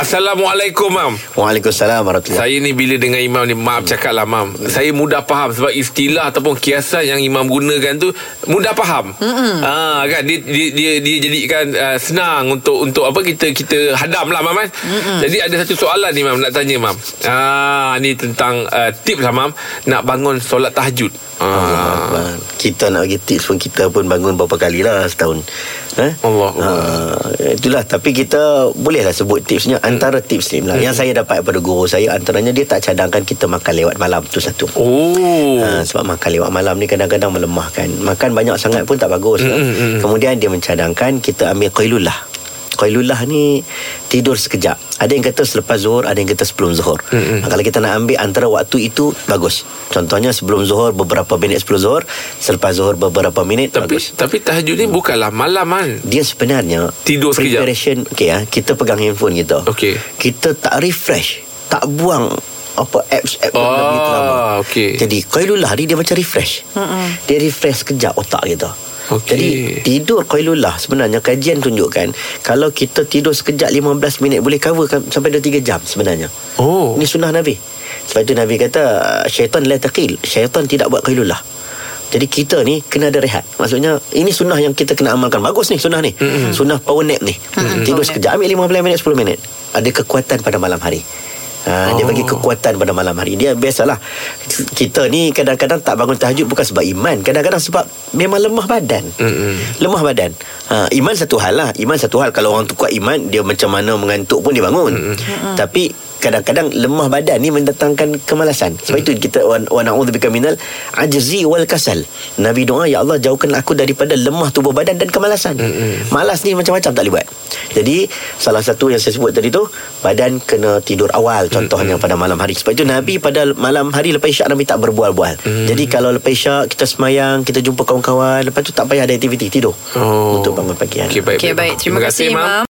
Assalamualaikum, Mam. Waalaikumsalam warahmatullahi. Saya ni bila dengar Imam ni, maaf cakap lah, Mam, saya mudah faham. Sebab istilah ataupun kiasan yang Imam gunakan tu mudah faham. Kan? Dia jadikan senang untuk apa kita hadam lah, Mam, kan? Jadi ada satu soalan ni, Mam, nak tanya, Mam. Ni tentang tips lah, Mam, nak bangun solat tahajud. Allah, kita nak bagi tips pun, kita pun bangun berapa kali lah setahun. Itulah. Tapi kita bolehlah sebut tipsnya. Antara tips ni lah yang saya dapat daripada guru saya, antaranya dia tak cadangkan kita makan lewat malam. Tu satu. Sebab makan lewat malam ni kadang-kadang melemahkan. Makan banyak sangat pun tak bagus. Kemudian dia mencadangkan kita ambil qailullah. Qailullah ni tidur sekejap. Ada yang kata selepas zuhur, ada yang kata sebelum zuhur. Kalau kita nak ambil antara waktu itu, bagus. Contohnya sebelum zuhur beberapa minit sebelum zuhur, selepas zuhur beberapa minit, bagus. Tapi tahajud ni bukanlah malam, kan? Dia sebenarnya tidur sekejap. Preparation, kita pegang handphone kita. Kita tak refresh, tak buang apps dalam lama. Jadi qailullah ni dia macam refresh. Dia refresh sekejap otak kita. Jadi tidur qailullah, sebenarnya kajian tunjukkan kalau kita tidur sekejap 15 minit boleh cover sampai 2-3 jam sebenarnya. Ini sunnah Nabi. Sebab itu Nabi kata syaitan la taqil, syaitan tidak buat qailullah. Jadi kita ni kena ada rehat. Maksudnya ini sunnah yang kita kena amalkan. Bagus ni sunnah ni. Sunnah power nap ni. Tidur sekejap, ambil 15 minit 10 minit. Ada kekuatan pada malam hari. Dia bagi kekuatan pada malam hari. Dia biasalah, kita ni kadang-kadang tak bangun tahajud bukan sebab iman, kadang-kadang sebab memang lemah badan. Lemah badan. Iman satu hal lah. Iman satu hal. Kalau orang tu kuat iman, dia macam mana mengantuk pun dia bangun. Tapi kadang-kadang lemah badan ni mendatangkan kemalasan. Sebab itu kita wa na'udzubika minal ajzi wal kasal. Nabi doa, ya Allah jauhkanlah aku daripada lemah tubuh badan dan kemalasan. Malas ni macam-macam tak boleh buat. Jadi salah satu yang saya sebut tadi tu, badan kena tidur awal. Contohnya pada malam hari. Sebab itu Nabi pada malam hari lepas Isyak Nabi tak berbual-bual. Jadi kalau lepas Isyak kita semayang, kita jumpa kawan-kawan, lepas tu tak payah ada aktiviti, tidur untuk bangun pagi. Baik. Terima kasih, Imam.